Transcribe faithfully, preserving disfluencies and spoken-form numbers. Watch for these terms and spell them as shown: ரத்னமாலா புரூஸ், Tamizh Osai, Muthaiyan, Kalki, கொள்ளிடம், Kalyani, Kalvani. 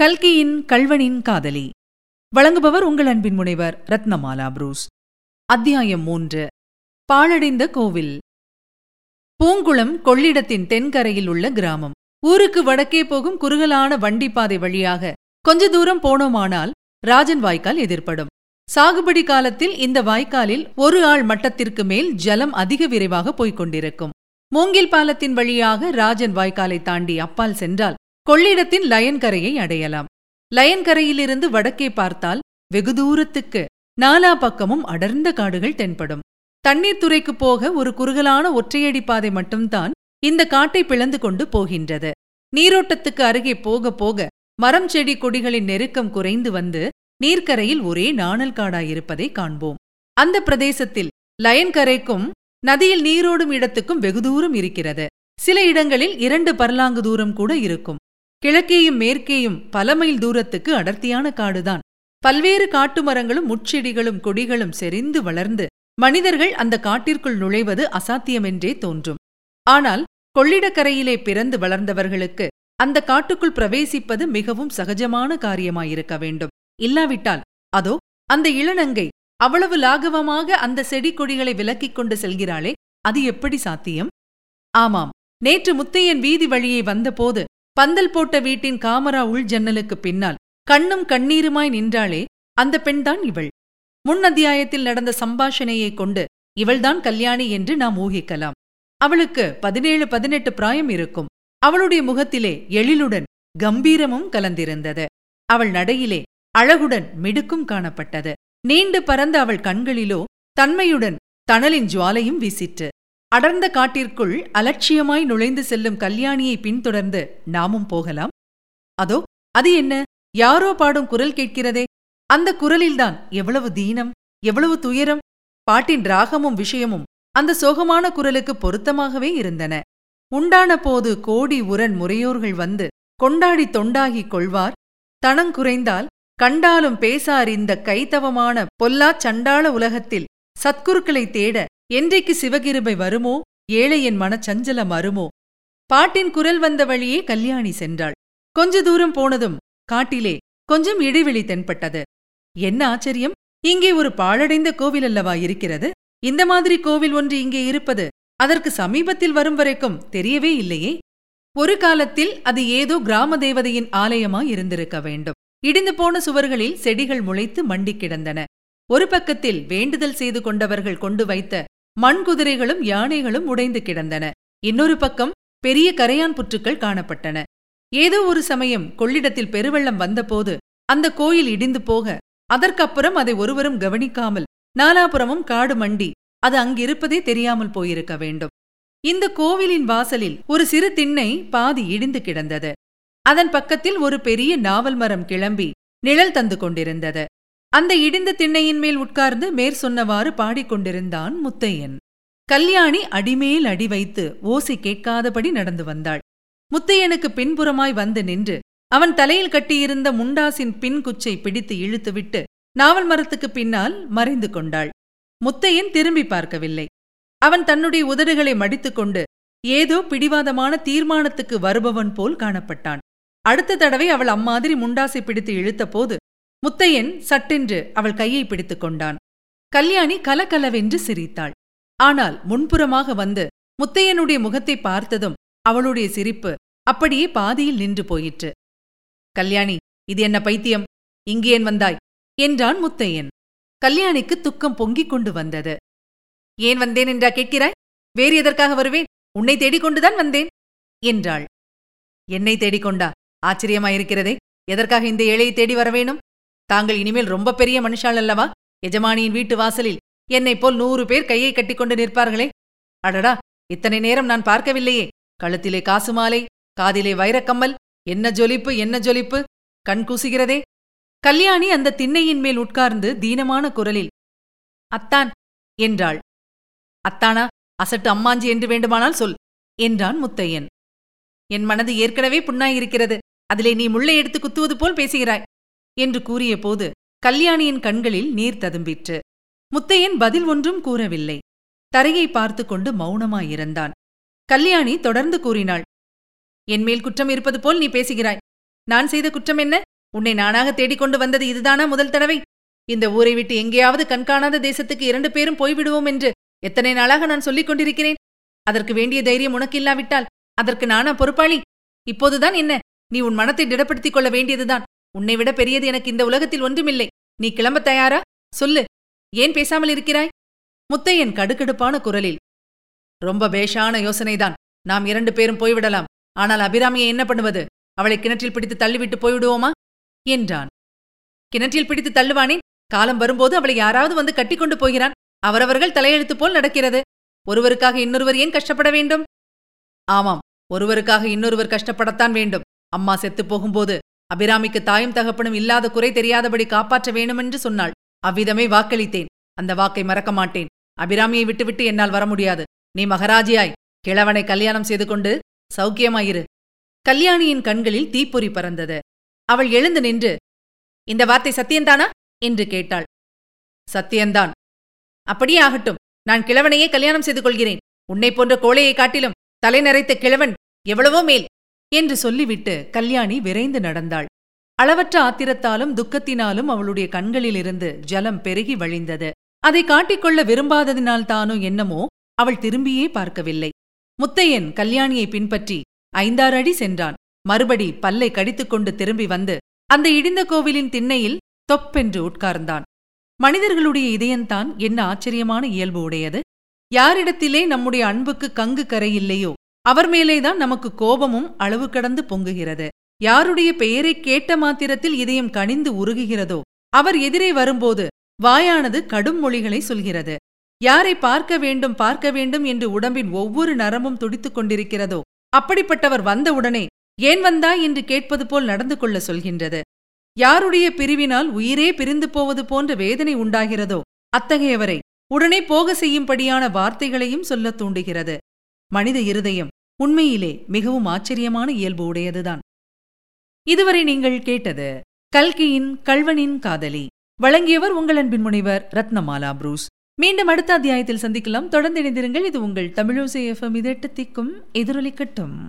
கல்கியின் கல்வனின் காதலி. வழங்குபவர் உங்கள் அன்பின் முனைவர் ரத்னமாலா புரூஸ். அத்தியாயம் மூன்று. பாழடைந்த கோவில். பூங்குளம் கொள்ளிடத்தின் தென்கரையில் உள்ள கிராமம். ஊருக்கு வடக்கே போகும் குறுகலான வண்டிப்பாதை வழியாக கொஞ்ச தூரம் போனோமானால் ராஜன் வாய்க்கால் எதிர்படும். சாகுபடி காலத்தில் இந்த வாய்க்காலில் ஒரு ஆள் மட்டத்திற்கு மேல் ஜலம் அதிக விரைவாக போய்க் கொண்டிருக்கும். மூங்கில் பாலத்தின் வழியாக ராஜன் வாய்க்காலை தாண்டி அப்பால் சென்றால் கொள்ளிடத்தின் லயன்கரையை அடையலாம். லயன்கரையிலிருந்து வடக்கே பார்த்தால் வெகு தூரத்துக்கு நாலா பக்கமும் அடர்ந்த காடுகள் தென்படும். தண்ணீர் துறைக்கு போக ஒரு குறுகலான ஒற்றையடி பாதை மட்டும்தான் இந்த காட்டை பிளந்து கொண்டு போகின்றது. நீரோட்டத்துக்கு அருகே போக போக மரம் செடி கொடிகளின் நெருக்கம் குறைந்து வந்து நீர்க்கரையில் ஒரே நாணல் காடாயிருப்பதை காண்போம். அந்த பிரதேசத்தில் லயன்கரைக்கும் நதியில் நீரோடும் இடத்துக்கும் வெகு தூரம் இருக்கிறது. சில இடங்களில் இரண்டு பர்லாங்கு தூரம் கூட இருக்கும். கிழக்கேயும் மேற்கேயும் பல மைல் தூரத்துக்கு அடர்த்தியான காடுதான். பல்வேறு காட்டு மரங்களும் முட்செடிகளும் கொடிகளும் செறிந்து வளர்ந்து மனிதர்கள் அந்த காட்டிற்குள் நுழைவது அசாத்தியமென்றே தோன்றும். ஆனால் கொள்ளிடக்கரையிலே பிறந்து வளர்ந்தவர்களுக்கு அந்த காட்டுக்குள் பிரவேசிப்பது மிகவும் சகஜமான காரியமாயிருக்க வேண்டும். இல்லாவிட்டால் அதோ அந்த இளநங்கை அவ்வளவு லாகவமாக அந்த செடி கொடிகளை விலக்கிக் கொண்டு செல்கிறாளே, அது எப்படி சாத்தியம்? ஆமாம், நேற்று முத்தையன் வீதி வழியை வந்தபோது பந்தல் போட்ட வீட்டின் காமரா உள் ஜன்னலுக்கு பின்னால் கண்ணும் கண்ணீருமாய் நின்றாளே, அந்த பெண்தான் இவள். முன் அத்தியாயத்தில் நடந்த சம்பாஷணையைக் கொண்டு இவள்தான் கல்யாணி என்று நாம் ஊகிக்கலாம். அவளுக்கு பதினேழு பதினெட்டு பிராயம் இருக்கும். அவளுடைய முகத்திலே எழிலுடன் கம்பீரமும் கலந்திருந்தது. அவள் நடையிலே அழகுடன் மிடுக்கும் காணப்பட்டது. நீண்டு பறந்த அவள் கண்களிலோ தன்மையுடன் தணலின் ஜுவாலையும் வீசிற்று. அடர்ந்த காட்டிற்குள் அலட்சியமாய் நுழைந்து செல்லும் கல்யாணியை பின்தொடர்ந்து நாமும் போகலாம். அதோ அது என்ன, யாரோ பாடும் குரல் கேட்கிறதே. அந்த குரலில்தான் எவ்வளவு தீனம், எவ்வளவு துயரம்! பாட்டின் ராகமும் விஷயமும் அந்த சோகமான குரலுக்கு பொருத்தமாகவே இருந்தன. உண்டான போது கோடி உரன் முறையோர்கள் வந்து கொண்டாடி தொண்டாகிக் கொள்வார். தனங்குறைந்தால் கண்டாலும் பேசார். இந்த கைத்தவமான பொல்லாச் சண்டாள உலகத்தில் சத்குருக்களை தேட என்றைக்கு சிவகிருபை வருமோ, ஏழையின் மனச்சஞ்சலம் வருமோ? பாட்டின் குரல் வந்த வழியே கல்யாணி சென்றாள். கொஞ்ச தூரம் போனதும் காட்டிலே கொஞ்சம் இடைவெளி தென்பட்டது. என்ன ஆச்சரியம்! இங்கே ஒரு பாழடைந்த கோவில் அல்லவா இருக்கிறது? இந்த மாதிரி கோவில் ஒன்று இங்கே இருப்பது அதற்கு சமீபத்தில் வரும் வரைக்கும் தெரியவே இல்லையே. ஒரு காலத்தில் அது ஏதோ கிராம தேவதையின் ஆலயமாய் இருந்திருக்க வேண்டும். இடிந்து போன சுவர்களில் செடிகள் முளைத்து மண்டி கிடந்தன. ஒரு பக்கத்தில் வேண்டுதல் செய்து கொண்டவர்கள் கொண்டு வைத்த மண் குதிரைகளும் யானைகளும் உடைந்து கிடந்தன. இன்னொரு பக்கம் பெரிய கரையான் புற்றுக்கள் காணப்பட்டன. ஏதோ ஒரு சமயம் கொள்ளிடத்தில் பெருவெள்ளம் வந்தபோது அந்த கோயில் இடிந்து போக அதற்கப்புறம் அதை ஒருவரும் கவனிக்காமல் நாலாபுறமும் காடு மண்டி அது அங்கிருப்பதே தெரியாமல் போயிருக்க வேண்டும். இந்த கோவிலின் வாசலில் ஒரு சிறு திண்ணை பாதி இடிந்து கிடந்தது. அதன் பக்கத்தில் ஒரு பெரிய நாவல் மரம் கிளம்பி நிழல் தந்து கொண்டிருந்தது. அந்த இடிந்த திண்ணையின் மேல் உட்கார்ந்து மேற்சொன்னவாறு பாடிக்கொண்டிருந்தான் முத்தையன். கல்யாணி அடிமேல் அடி வைத்து ஓசை கேட்காதபடி நடந்து வந்தாள். முத்தையனுக்கு பின்புறமாய் வந்து நின்று அவன் தலையில் கட்டியிருந்த முண்டாசின் பின் குச்சை பிடித்து இழுத்துவிட்டு நாவல் மரத்துக்கு பின்னால் மறைந்து கொண்டாள். முத்தையன் திரும்பி பார்க்கவில்லை. அவன் தன்னுடைய உதடுகளை மடித்துக்கொண்டு ஏதோ பிடிவாதமான தீர்மானத்துக்கு வருபவன் போல் காணப்பட்டான். அடுத்த தடவை அவள் அம்மாதிரி முண்டாசை பிடித்து இழுத்த போது முத்தையன் சட்டென்று அவள் கையை பிடித்துக் கொண்டான். கல்யாணி கலகலவென்று சிரித்தாள். ஆனால் முன்புறமாக வந்து முத்தையனுடைய முகத்தை பார்த்ததும் அவளுடைய சிரிப்பு அப்படியே பாதியில் நின்று போயிற்று. கல்யாணி, இது என்ன பைத்தியம், இங்கே ஏன் வந்தாய் என்றான் முத்தையன். கல்யாணிக்கு துக்கம் பொங்கிக் கொண்டு வந்தது. ஏன் வந்தேன் என்றா கேட்கிறாய்? வேறு எதற்காக வருவேன்? உன்னை தேடிக்கொண்டுதான் வந்தேன் என்றாள். என்னை தேடிக்கொண்டா? ஆச்சரியமாயிருக்கிறதே. எதற்காக இந்த ஏழையை தேடி வரவேணும்? தாங்கள் இனிமேல் ரொம்ப பெரிய மனுஷாள் அல்லவா? எஜமானியின் வீட்டு வாசலில் என்னை போல் நூறு பேர் கையை கட்டிக்கொண்டு நிற்பார்களே. அடடா, இத்தனை நேரம் நான் பார்க்கவில்லையே. கழுத்திலே காசு மாலை, காதிலே வைரக்கம்மல். என்ன ஜொலிப்பு, என்ன ஜொலிப்பு! கண் கூசுகிறதே. கல்யாணி அந்த திண்ணையின் மேல் உட்கார்ந்து தீனமான குரலில் அத்தான் என்றாள். அத்தானா? அசட்டு அம்மாஞ்சி என்று வேண்டுமானால் சொல் என்றான் முத்தையன். என் மனது ஏற்கனவே புண்ணாயிருக்கிறது, அதிலே நீ முள்ளை எடுத்து குத்துவது போல் பேசுகிறாய் என்று கூறிய போது கல்யாணியின் கண்களில் நீர் ததும்பிற்று. முத்தையன் பதில் ஒன்றும் கூறவில்லை. தரையை பார்த்து கொண்டு மௌனமாயிருந்தான். கல்யாணி தொடர்ந்து கூறினாள். என்மேல் குற்றம் இருப்பது போல் நீ பேசுகிறாய். நான் செய்த குற்றம் என்ன? உன்னை நானாக தேடிக்கொண்டு வந்தது இதுதானா முதல் தடவை? இந்த ஊரை விட்டு எங்கேயாவது கண்காணாத தேசத்துக்கு இரண்டு பேரும் போய்விடுவோம் என்று எத்தனை நாளாக நான் சொல்லிக் கொண்டிருக்கிறேன். அதற்கு வேண்டிய தைரியம் உனக்கு இல்லாவிட்டால் அதற்கு நானா பொறுப்பாளி? இப்போதுதான் என்ன, நீ உன் மனத்தை திடப்படுத்திக் கொள்ள வேண்டியதுதான். உன்னை விட பெரியது எனக்கு இந்த உலகத்தில் ஒன்றுமில்லை. நீ கிளம்ப தயாரா? சொல்லு, ஏன் பேசாமல் இருக்கிறாய்? முத்தையன் கடுக்கடுப்பான குரலில், ரொம்ப பேஷான யோசனைதான். நாம் இரண்டு பேரும் போய்விடலாம். ஆனால் அபிராமியை என்ன பண்ணுவது? அவளை கிணற்றில் பிடித்து தள்ளிவிட்டு போய்விடுவோமா என்றான். கிணற்றில் பிடித்து தள்ளுவானேன்? காலம் வரும்போது அவளை யாராவது வந்து கட்டிக்கொண்டு போகிறான். அவரவர்கள் தலையெழுத்து போல் நடக்கிறது. ஒருவருக்காக இன்னொருவர் ஏன் கஷ்டப்பட வேண்டும்? ஆமாம், ஒருவருக்காக இன்னொருவர் கஷ்டப்படத்தான் வேண்டும். அம்மா செத்து போகும்போது அபிராமிக்கு தாயும் தகப்பனும் இல்லாத குறை தெரியாதபடி காப்பாற்ற வேண்டுமென்று சொன்னாள். அவ்விதமே வாக்களித்தேன். அந்த வாக்கை மறக்க மாட்டேன். அபிராமியை விட்டுவிட்டு என்னால் வர முடியாது. நீ மகாராஜியாய் கிழவனை கல்யாணம் செய்து கொண்டு சௌக்கியமாயிரு. கல்யாணியின் கண்களில் தீப்பொறி பறந்தது. அவள் எழுந்து நின்று, இந்த வார்த்தை சத்தியந்தானா என்று கேட்டாள். சத்தியந்தான். அப்படியே ஆகட்டும். நான் கிழவனையே கல்யாணம் செய்து கொள்கிறேன். உன்னை போன்ற கோழையை காட்டிலும் தலை நிறைத்த கிழவன் எவ்வளவோ மேல் என்று சொல்லிவிட்டு கல்யாணி விரைந்து நடந்தாள். அளவற்ற ஆத்திரத்தாலும் துக்கத்தினாலும் அவளுடைய கண்களிலிருந்து ஜலம் பெருகி வழிந்தது. அதை காட்டிக்கொள்ள விரும்பாததினால் தானோ என்னமோ அவள் திரும்பியே பார்க்கவில்லை. முத்தையன் கல்யாணியை பின்பற்றி ஐந்தாறு அடி சென்றான். மறுபடி பல்லை கடித்துக்கொண்டு திரும்பி வந்து அந்த இடிந்த கோவிலின் திண்ணையில் தொப்பென்று உட்கார்ந்தான். மனிதர்களுடைய இதயம்தான் என்ன ஆச்சரியமான இயல்பு உடையது! யாரிடத்திலே நம்முடைய அன்புக்கு கங்கு கரையில்லையோ அவர் மேலேதான் நமக்கு கோபமும் அளவு கடந்து பொங்குகிறது. யாருடைய பெயரை கேட்ட மாத்திரத்தில் இதயம் கனிந்து உருகுகிறதோ அவர் எதிரே வரும்போது வாயானது கடும் மொழிகளை சொல்கிறது. யாரை பார்க்க வேண்டும் பார்க்க வேண்டும் என்று உடம்பின் ஒவ்வொரு நரம்பும் துடித்துக் கொண்டிருக்கிறதோ அப்படிப்பட்டவர் வந்தவுடனே ஏன் வந்தாய் என்று கேட்பது போல் நடந்து கொள்ள சொல்கின்றது. யாருடைய பிரிவினால் உயிரே பிரிந்து போவது போன்ற வேதனை உண்டாகிறதோ அத்தகையவரை உடனே போக செய்யும்படியான வார்த்தைகளையும் சொல்ல தூண்டுகிறது. மனித இருதயம் உண்மையிலே மிகவும் ஆச்சரியமான இயல்பு உடையதுதான். இதுவரை நீங்கள் கேட்டது கல்கியின் கல்வனின் காதலி. வழங்கியவர் உங்கள் அன்பின் முனைவர் ரத்னமாலா புரூஸ். மீண்டும் அடுத்த அத்தியாயத்தில் சந்திக்கலாம். தொடர்ந்து இணைந்திருங்கள். இது உங்கள் தமிழோசை எஃப்எம். இதெட்டத்திற்கும் எதிரொலிக்கட்டும்.